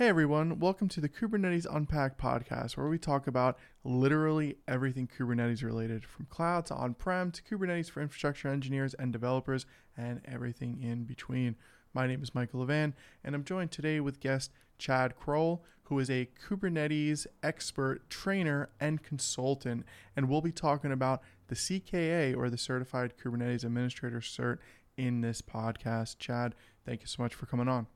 Hey everyone, welcome to the Kubernetes Unpacked podcast, where we talk about literally everything Kubernetes related, from cloud to on-prem to Kubernetes for infrastructure engineers and developers and everything in between. My name is Michael Levan, and I'm joined today with guest Chad Crowell, who is a Kubernetes expert, trainer, and consultant, and we'll be talking about the CKA, or the Certified Kubernetes Administrator Cert, in this podcast. Chad, thank you so much for coming on.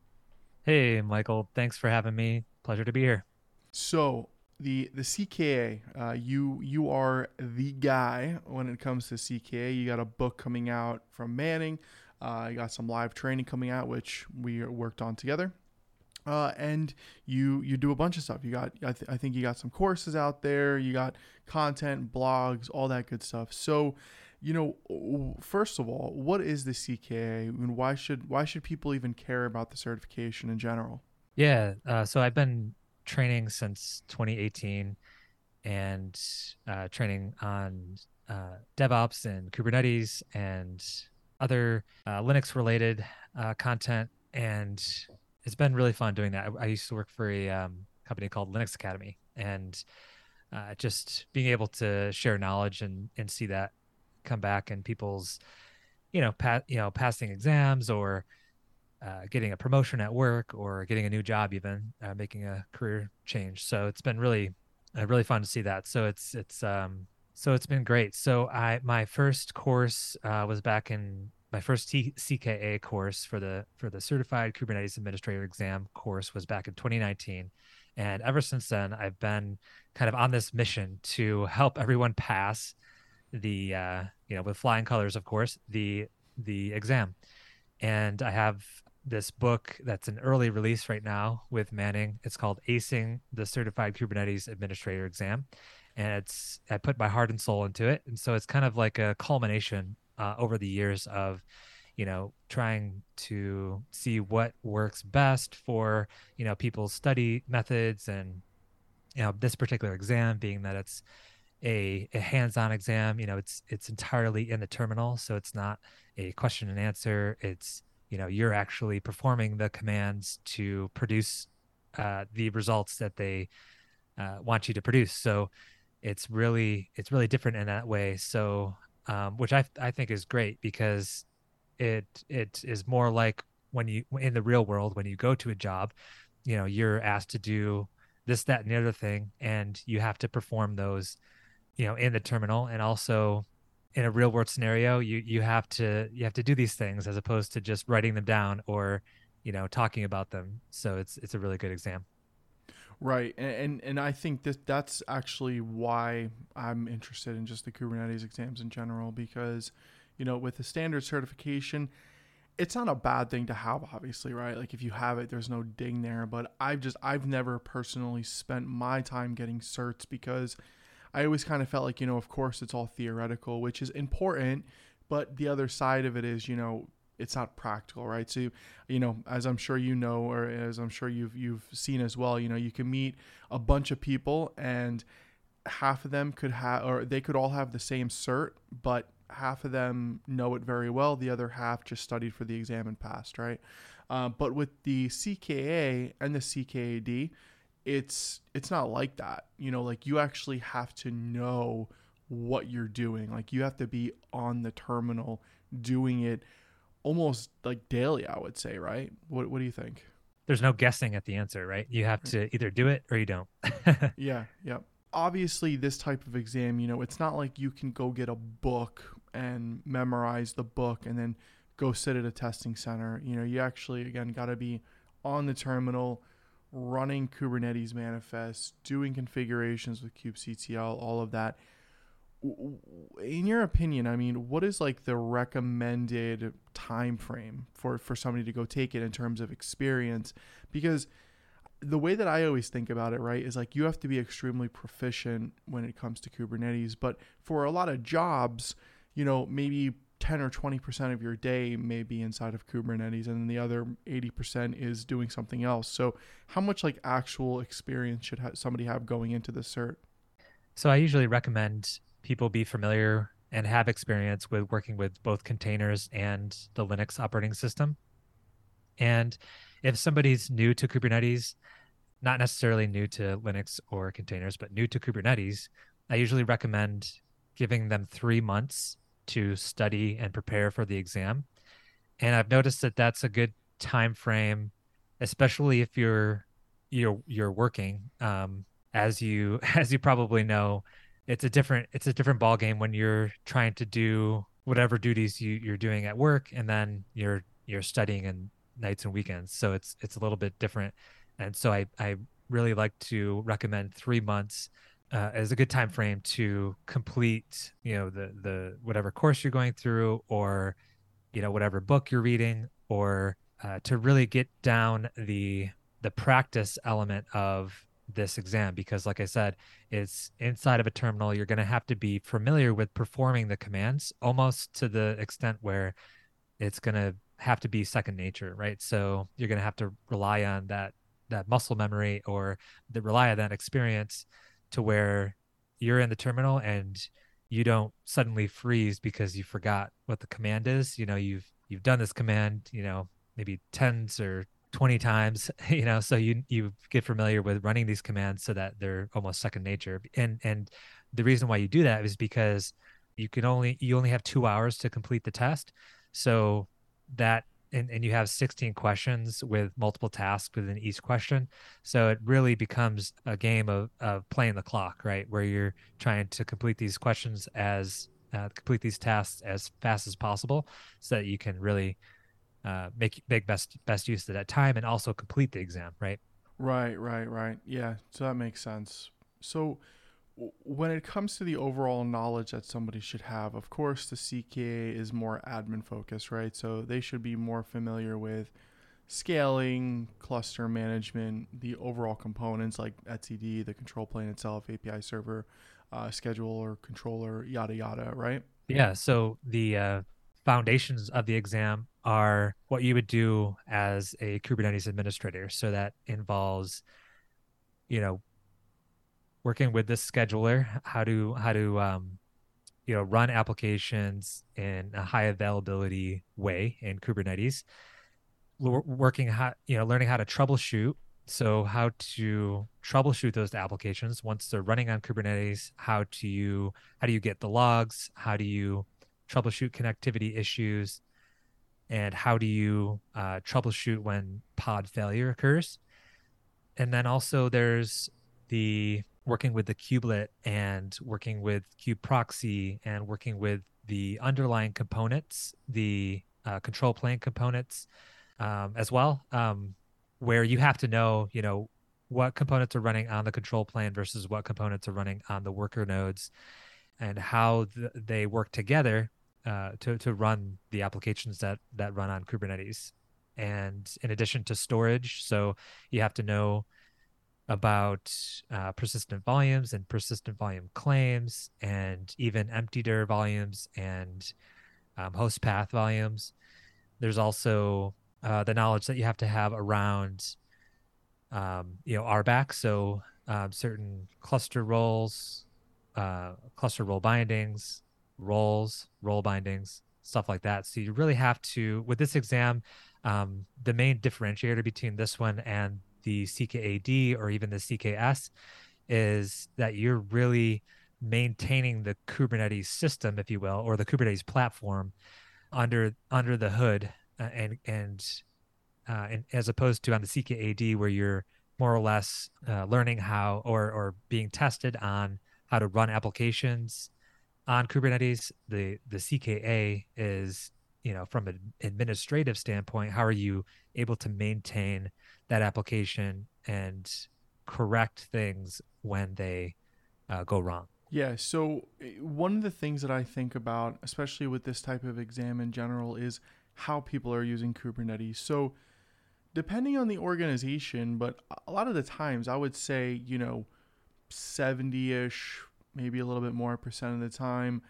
Hey, Michael. Thanks for having me. Pleasure to be here. So the CKA, you are the guy when it comes to CKA. You got a book coming out from Manning. You got some live training coming out, which we worked on together. And you do a bunch of stuff. You got, I think you got some courses out there. You got content, blogs, all that good stuff. So, you know, first of all, what is the CKA? I mean, why should people even care about the certification in general? Yeah. So I've been training since 2018 and training on DevOps and Kubernetes and other Linux related content, and it's been really fun doing that. I used to work for a company called Linux Academy, and just being able to share knowledge and see that come back in people's, passing exams or getting a promotion at work or getting a new job, even making a career change. So it's been really fun to see that. So it's been great. So my first course was back in. My first CKA course for the Certified Kubernetes Administrator exam course was back in 2019. And ever since then, I've been kind of on this mission to help everyone pass the, with flying colors, of course, the exam. And I have this book that's an early release right now with Manning. It's called Acing the Certified Kubernetes Administrator Exam. And I put my heart and soul into it. And so it's kind of like a culmination over the years of, trying to see what works best for, people's study methods and, this particular exam being that it's a hands-on exam, it's entirely in the terminal. So it's not a question and answer. It's, you're actually performing the commands to produce the results that they want you to produce. So it's really different in that way. So, which I think is great, because it is more like when you in the real world, when you go to a job, you're asked to do this, that, and the other thing, and you have to perform those, in the terminal. And also in a real world scenario, you have to do these things as opposed to just writing them down or, talking about them. So it's a really good exam. Right. And I think that's actually why I'm interested in just the Kubernetes exams in general, because, with the standard certification, it's not a bad thing to have, obviously, right? Like if you have it, there's no ding there. But I've never personally spent my time getting certs, because I always kind of felt like, of course, it's all theoretical, which is important. But the other side of it is, it's not practical, right? So, as I'm sure you know, or as I'm sure you've seen as well, you can meet a bunch of people and half of them they could all have the same cert, but half of them know it very well. The other half just studied for the exam and passed, right? But with the CKA and the CKAD, it's not like that. Like you actually have to know what you're doing. Like you have to be on the terminal doing it almost like daily, I would say, right? What do you think? There's no guessing at the answer, right? You have to either do it or you don't. Yeah. Obviously, this type of exam, it's not like you can go get a book and memorize the book and then go sit at a testing center. You actually, again, got to be on the terminal, running Kubernetes manifests, doing configurations with kubectl, all of that. In your opinion, I mean, what is like the recommended time frame for somebody to go take it in terms of experience? Because the way that I always think about it, right, is like you have to be extremely proficient when it comes to Kubernetes. But for a lot of jobs, maybe 10 or 20% of your day may be inside of Kubernetes, and the other 80% is doing something else. So how much like actual experience should somebody have going into the cert? So I usually recommend people be familiar and have experience with working with both containers and the Linux operating system. And if somebody's new to Kubernetes, not necessarily new to Linux or containers, but new to Kubernetes, I usually recommend giving them 3 months to study and prepare for the exam. And I've noticed that that's a good time frame, especially if you're working. As you probably know, it's a different ball game when you're trying to do whatever duties you're doing at work, and then you're studying in nights and weekends. So it's a little bit different. And so I really like to recommend 3 months as a good time frame to complete, the whatever course you're going through, or whatever book you're reading, or to really get down the practice element of this exam. Because like I said, it's inside of a terminal. You're going to have to be familiar with performing the commands, almost to the extent where it's going to have to be second nature, right? So you're going to have to rely on that muscle memory, or rely on that experience, to where you're in the terminal and you don't suddenly freeze because you forgot what the command is. You've done this command, maybe tens or 20 times, so you get familiar with running these commands so that they're almost second nature. And the reason why you do that is because you only have 2 hours to complete the test. So that, and you have 16 questions with multiple tasks within each question. So it really becomes a game of playing the clock, right? Where you're trying to complete these questions complete these tasks as fast as possible, so that you can really make best use of that time, and also complete the exam, right? Right. Yeah, so that makes sense. So when it comes to the overall knowledge that somebody should have, of course, the CKA is more admin focused, right? So they should be more familiar with scaling, cluster management, the overall components like etcd, the control plane itself, API server, scheduler, controller, yada, yada, right? Yeah. So the foundations of the exam are what you would do as a Kubernetes administrator. So that involves, working with this scheduler, how to run applications in a high availability way in Kubernetes, learning how to troubleshoot. So how to troubleshoot those applications once they're running on Kubernetes. How do you get the logs? How do you troubleshoot connectivity issues? And how do you troubleshoot when pod failure occurs? And then also there's the working with the kubelet, and working with kube proxy, and working with the underlying components, the control plane components as well, where you have to know, what components are running on the control plane versus what components are running on the worker nodes, and how they work together to run the applications that run on Kubernetes. And in addition to storage, so you have to know about persistent volumes and persistent volume claims, and even empty dir volumes and host path volumes. There's also the knowledge that you have to have around RBAC, so certain cluster roles, cluster role bindings, role bindings, stuff like that. So you really have to, with this exam, the main differentiator between this one and the CKAD or even the CKS is that you're really maintaining the Kubernetes system, if you will, or the Kubernetes platform under the hood, and as opposed to on the CKAD, where you're more or less learning how or being tested on how to run applications on Kubernetes. The CKA is, from an administrative standpoint, how are you able to maintain that application and correct things when they go wrong? Yeah. So one of the things that I think about, especially with this type of exam in general, is how people are using Kubernetes. So depending on the organization, but a lot of the times I would say, 70-ish, maybe a little bit more percent of the time,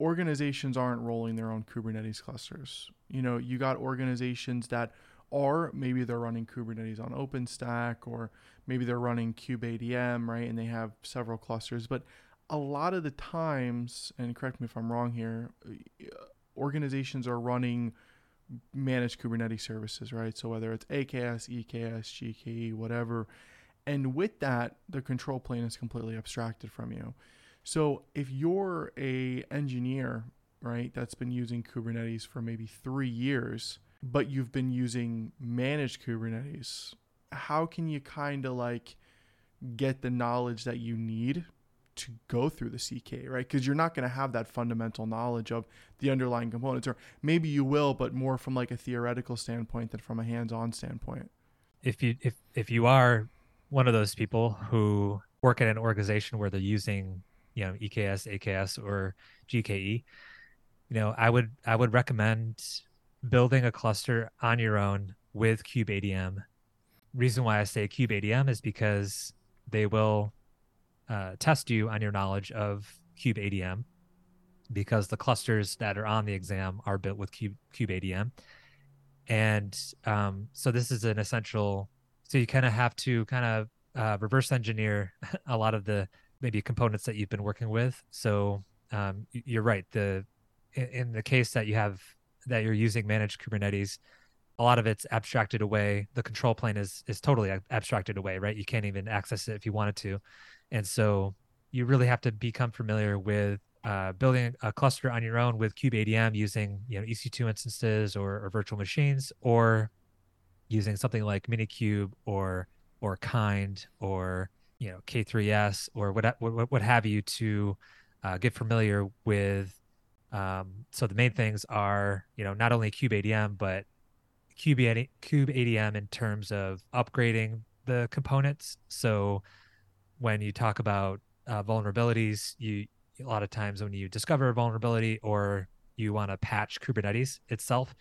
organizations aren't rolling their own Kubernetes clusters. You got organizations that are, maybe they're running Kubernetes on OpenStack, or maybe they're running KubeADM, right? And they have several clusters. But a lot of the times, and correct me if I'm wrong here, organizations are running managed Kubernetes services, right? So whether it's AKS, EKS, GKE, whatever. And with that, the control plane is completely abstracted from you. So if you're a engineer, right, that's been using Kubernetes for maybe 3 years, but you've been using managed Kubernetes, how can you kind of like get the knowledge that you need to go through the CK, right? Because you're not going to have that fundamental knowledge of the underlying components, or maybe you will, but more from like a theoretical standpoint than from a hands-on standpoint. If you are one of those people who work at an organization where they're using, you know, EKS, AKS, or GKE, you know, I would recommend building a cluster on your own with KubeADM. Reason why I say KubeADM is because they will test you on your knowledge of KubeADM, because the clusters that are on the exam are built with KubeADM. And so this is an essential, so you kind of have to kind of reverse engineer a lot of the maybe components that you've been working with. So you're right. In the case that you have, that you're using managed Kubernetes, a lot of it's abstracted away. The control plane is totally abstracted away, right? You can't even access it if you wanted to. And so you really have to become familiar with building a cluster on your own with KubeADM using, you know, EC2 instances or virtual machines, or using something like Minikube or Kind, or, you know, K3S or what have you, to get familiar with. So the main things are, you know, not only KubeADM, but KubeADM in terms of upgrading the components. So when you talk about vulnerabilities, a lot of times when you discover a vulnerability or you want to patch Kubernetes itself,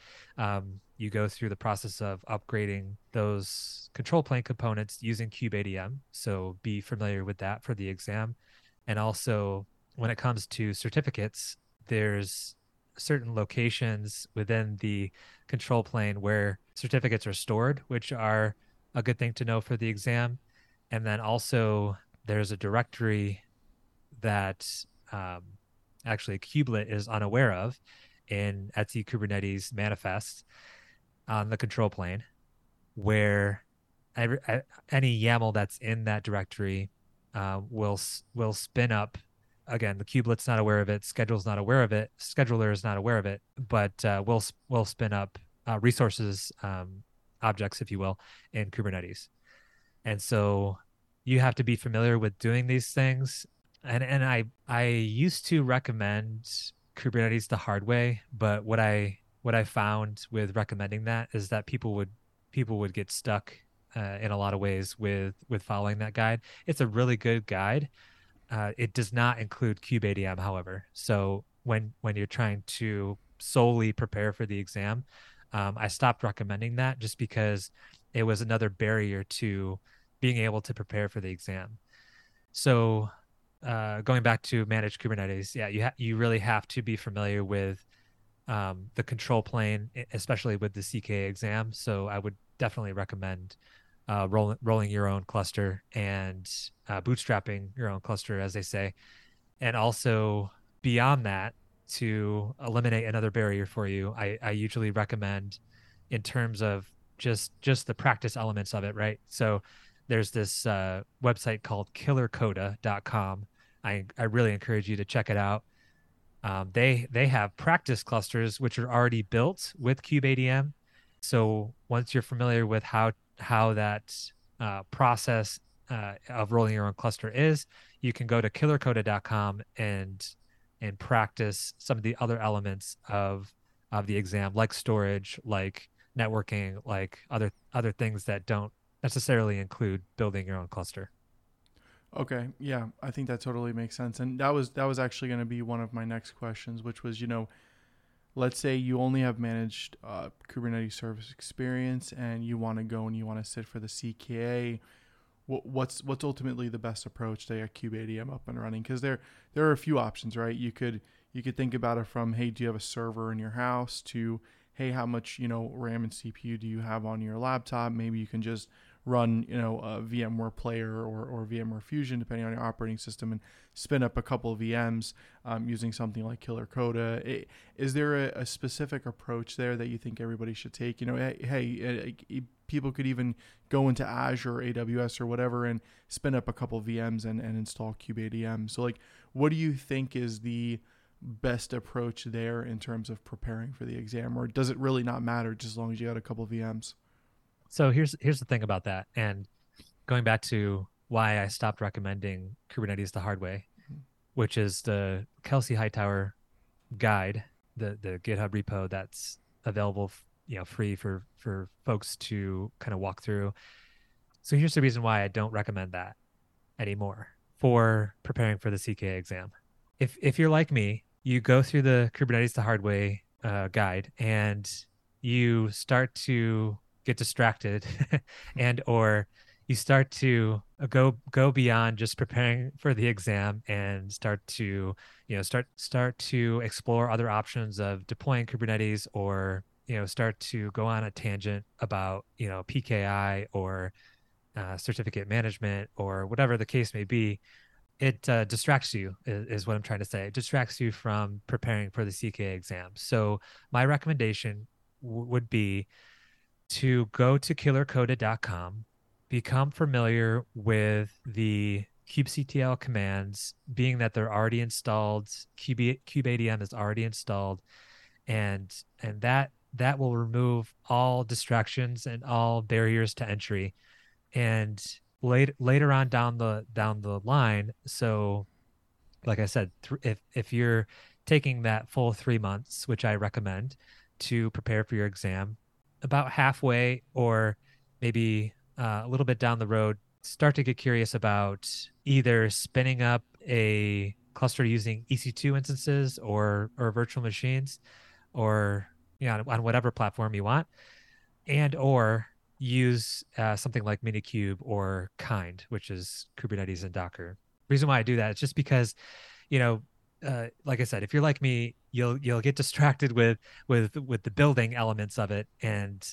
you go through the process of upgrading those control plane components using KubeADM. So be familiar with that for the exam. And also when it comes to certificates, there's certain locations within the control plane where certificates are stored, which are a good thing to know for the exam. And then also there's a directory that actually kubelet is unaware of in etcd Kubernetes manifest on the control plane, where any YAML that's in that directory will spin up. Again, the kubelet's not aware of it, schedule's not aware of it, scheduler is not aware of it, but we'll spin up resources, objects, if you will, in Kubernetes. And so you have to be familiar with doing these things. And I used to recommend Kubernetes the hard way, but what I found with recommending that is that people would get stuck in a lot of ways with following that guide. It's a really good guide. It does not include KubeADM, however. So when you're trying to solely prepare for the exam, I stopped recommending that just because it was another barrier to being able to prepare for the exam. So going back to managed Kubernetes, yeah, you really have to be familiar with the control plane, especially with the CK exam. So I would definitely recommend rolling your own cluster and bootstrapping your own cluster, as they say. And also beyond that, to eliminate another barrier for you, I usually recommend, in terms of just the practice elements of it, right? So there's this website called killercoda.com. I really encourage you to check it out. They have practice clusters which are already built with KubeADM. So once you're familiar with how that process of rolling your own cluster is, you can go to killercoda.com and practice some of the other elements of the exam, like storage, like networking, like other things that don't necessarily include building your own cluster. Okay, yeah, I think that totally makes sense. And that was actually going to be one of my next questions, which was, you know, let's say you only have managed Kubernetes service experience and you want to go and you want to sit for the CKA. What's ultimately the best approach to get KubeADM up and running? Because there are a few options, right? You could think about it from, hey, do you have a server in your house, to, hey, how much, you know, RAM and CPU do you have on your laptop? Maybe you can just run, you know, a VMware player or VMware Fusion, depending on your operating system, and spin up a couple of VMs using something like killercoda. Is there a specific approach there that you think everybody should take? You know, hey, people could even go into Azure or AWS or whatever and spin up a couple of VMs and install kubeadm. So like, what do you think is the best approach there in terms of preparing for the exam, or does it really not matter just as long as you got a couple of VMs? So here's the thing about that. And going back to why I stopped recommending Kubernetes the hard way, which is the Kelsey Hightower guide, the GitHub repo that's available, free for folks to kind of walk through. So here's the reason why I don't recommend that anymore for preparing for the CKA exam. If you're like me, you go through the Kubernetes the hard way guide and you start to get distracted and or you start to go beyond just preparing for the exam and start to explore other options of deploying Kubernetes, or start to go on a tangent about PKI or certificate management or whatever the case may be. It distracts you, is what I'm trying to say. It distracts you from preparing for the CKA exam. So my recommendation would be to go to killercoda.com, become familiar with the kubectl commands, being that they're already installed, kubeadm is already installed, and that will remove all distractions and all barriers to entry. And later on down the line, so like I said, if you're taking that full 3 months, which I recommend, to prepare for your exam, about halfway or maybe a little bit down the road, start to get curious about either spinning up a cluster using EC2 instances or virtual machines, or on whatever platform you want, and or use something like Minikube or Kind, which is Kubernetes and Docker. The reason why I do that is just because, like I said, if you're like me, you'll get distracted with the building elements of it and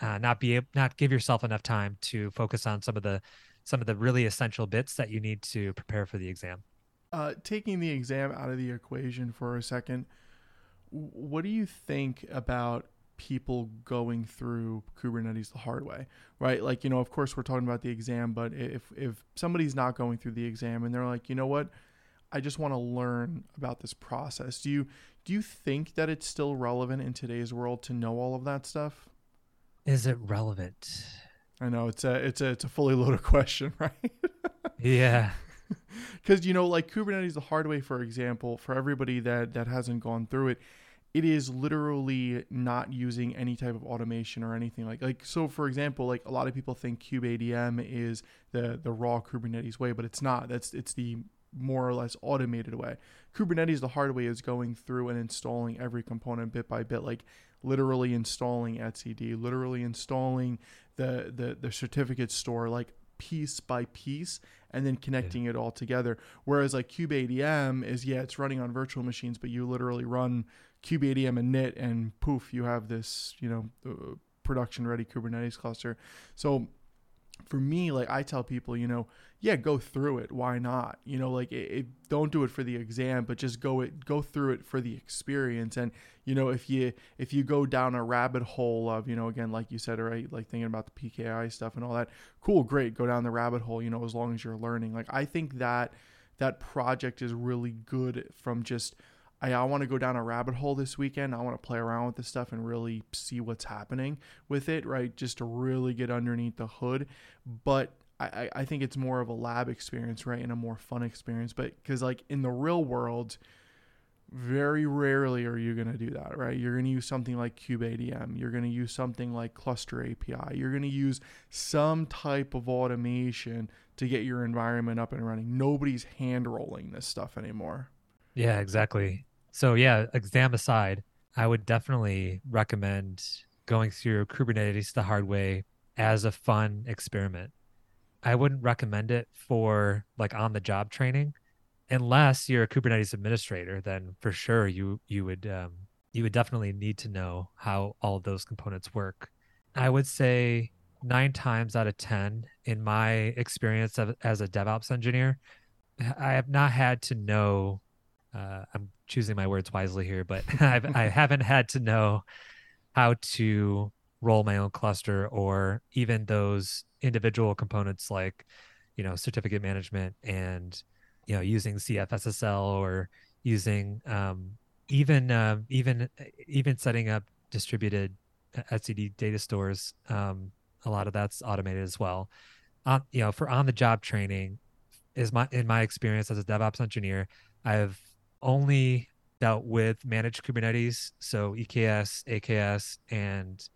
not give yourself enough time to focus on some of the really essential bits that you need to prepare for the exam. Taking the exam out of the equation for a second, what do you think about people going through Kubernetes the hard way, right? Like, of course we're talking about the exam, but if somebody's not going through the exam and they're like, you know what, I just want to learn about this process. Do you think that it's still relevant in today's world to know all of that stuff? Is it relevant? I know it's a fully loaded question, right? Yeah. Cause like Kubernetes the hard way, for example, for everybody that hasn't gone through it, it is literally not using any type of automation or anything like. So for example, like a lot of people think kubeadm is the raw Kubernetes way, but it's not. It's the more or less automated way. Kubernetes the hard way is going through and installing every component bit by bit, like literally installing etcd, literally installing the certificate store, like piece by piece, and then connecting it all together. Whereas like kubeadm is, it's running on virtual machines, but you literally run kubeadm init and poof, you have this, production ready Kubernetes cluster. So for me, like I tell people, go through it. Why not? Don't do it for the exam, but just go through it for the experience. And, if you go down a rabbit hole of, again, like you said, right, like thinking about the PKI stuff and all that, cool, great, go down the rabbit hole, as long as you're learning. Like, I think that project is really good from just, I want to go down a rabbit hole this weekend. I want to play around with this stuff and really see what's happening with it, right? Just to really get underneath the hood. But I think it's more of a lab experience, right? And a more fun experience. But because like in the real world, very rarely are you going to do that, right? You're going to use something like kubeadm. You're going to use something like Cluster API. You're going to use some type of automation to get your environment up and running. Nobody's hand rolling this stuff anymore. Yeah, exactly. So exam aside, I would definitely recommend going through Kubernetes the hard way as a fun experiment. I wouldn't recommend it for like on-the-job training, unless you're a Kubernetes administrator. Then for sure you would definitely need to know how all of those components work. I would say 9 times out of 10, in my experience as a DevOps engineer, I have not had to know. I'm choosing my words wisely here, but I haven't had to know how to roll my own cluster, or even those individual components like, you know, certificate management and, you know, using CFSSL or using even setting up distributed etcd data stores. A lot of that's automated as well. You know, for on-the-job training, in my experience as a DevOps engineer, I've only dealt with managed Kubernetes, so EKS, AKS, and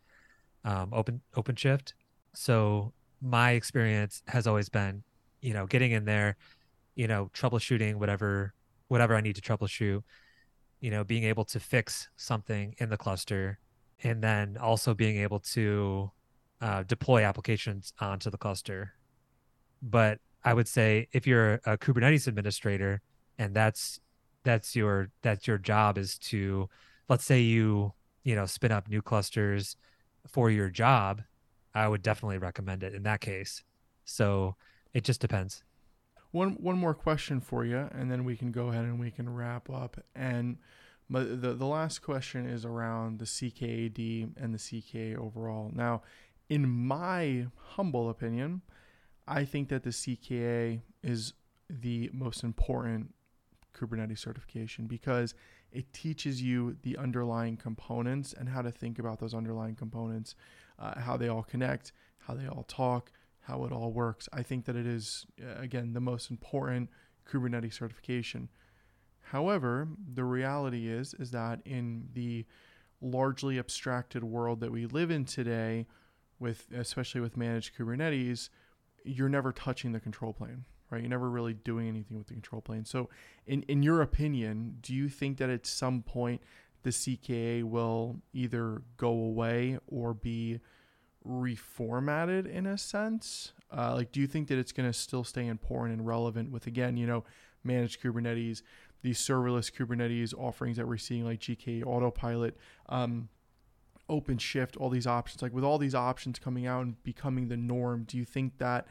OpenShift. So my experience has always been, you know, getting in there, you know, troubleshooting whatever I need to troubleshoot, you know, being able to fix something in the cluster, and then also being able to deploy applications onto the cluster. But I would say if you're a Kubernetes administrator, and that's your job is to, let's say you spin up new clusters for your job, I would definitely recommend it in that case. So it just depends. One more question for you, and then we can go ahead and we can wrap up. And the last question is around the CKAD and the CKA overall. Now, in my humble opinion, I think that the CKA is the most important Kubernetes certification because it teaches you the underlying components and how to think about those underlying components, how they all connect, how they all talk, how it all works. I think that it is, again, the most important Kubernetes certification. However, the reality is that in the largely abstracted world that we live in today, especially with managed Kubernetes, you're never touching the control plane, right? You're never really doing anything with the control plane. So in your opinion, do you think that at some point the CKA will either go away or be reformatted in a sense? Like, do you think that it's going to still stay important and relevant with, again, you know, managed Kubernetes, these serverless Kubernetes offerings that we're seeing like GKE Autopilot, OpenShift, all these options, like with all these options coming out and becoming the norm, do you think that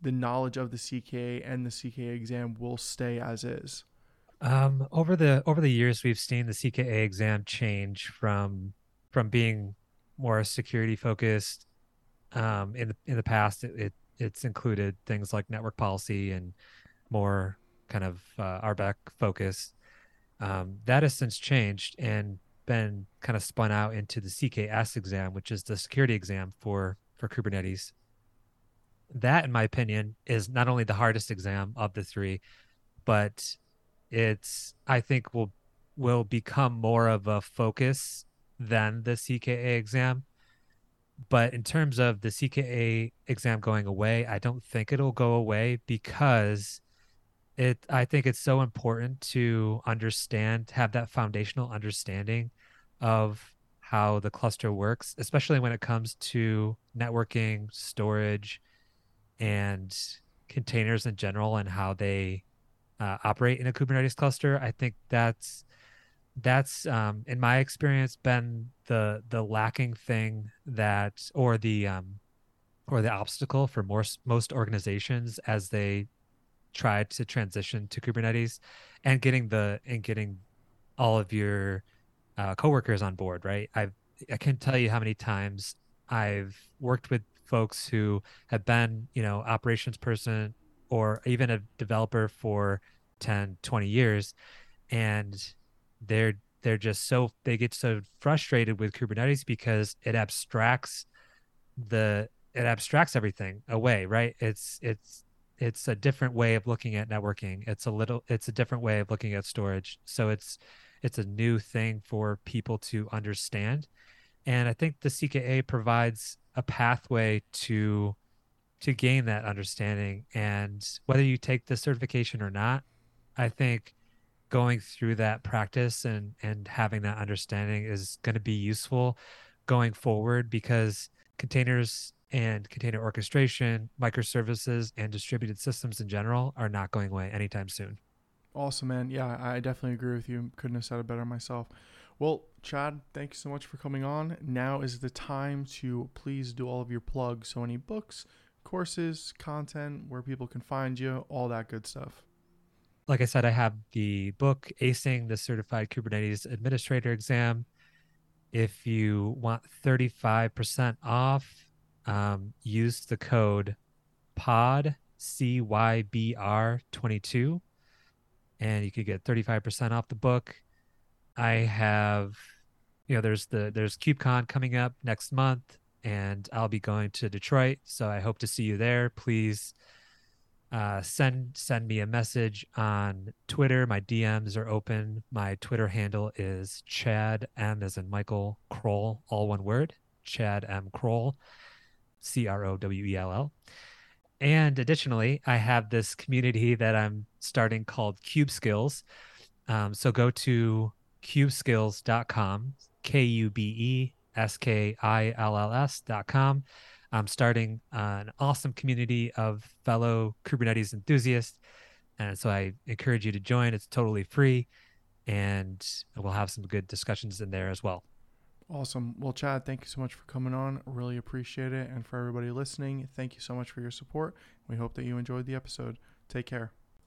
the knowledge of the CKA and the CKA exam will stay as is? Over the years, we've seen the CKA exam change from being more security focused. In the past, it's included things like network policy and more kind of RBAC focused. That has since changed and been kind of spun out into the CKS exam, which is the security exam for Kubernetes. That, in my opinion, is not only the hardest exam of the three, but it's, I think, will become more of a focus than the CKA exam. But in terms of the CKA exam going away, I don't think it'll go away because I think it's so important to have that foundational understanding of how the cluster works, especially when it comes to networking, storage, and containers in general, and how they operate in a Kubernetes cluster. I think that's in my experience been the lacking thing that, or the obstacle for most organizations as they try to transition to Kubernetes, and getting all of your coworkers on board, right? I can't tell you how many times I've worked with folks who have been, you know, operations person or even a developer for 10, 20 years, and they're just they get so frustrated with Kubernetes because it abstracts everything away, right? It's a different way of looking at networking. It's a different way of looking at storage. So it's a new thing for people to understand. And I think the CKA provides a pathway to gain that understanding. And whether you take the certification or not, I think going through that practice and having that understanding is going to be useful going forward, because containers and container orchestration, microservices, and distributed systems in general are not going away anytime soon. Awesome, man. Yeah, I definitely agree with you. Couldn't have said it better myself. Well, Chad, thank you so much for coming on. Now is the time to please do all of your plugs. So any books, courses, content, where people can find you, all that good stuff. Like I said, I have the book, Acing the Certified Kubernetes Administrator Exam. If you want 35% off, use the code PODCYBR22 and you could get 35% off the book. I have, you know, there's KubeCon coming up next month, and I'll be going to Detroit, so I hope to see you there. Please send me a message on Twitter. My DMs are open. My Twitter handle is Chad M as in Michael Crowell, all one word, Chad M Crowell, Crowell. And additionally, I have this community that I'm starting called Kube Skills. So go to kubeskills.com, KubeSkills.com. I'm starting an awesome community of fellow Kubernetes enthusiasts. And so I encourage you to join. It's totally free, and we'll have some good discussions in there as well. Awesome. Well, Chad, thank you so much for coming on. Really appreciate it. And for everybody listening, thank you so much for your support. We hope that you enjoyed the episode. Take care.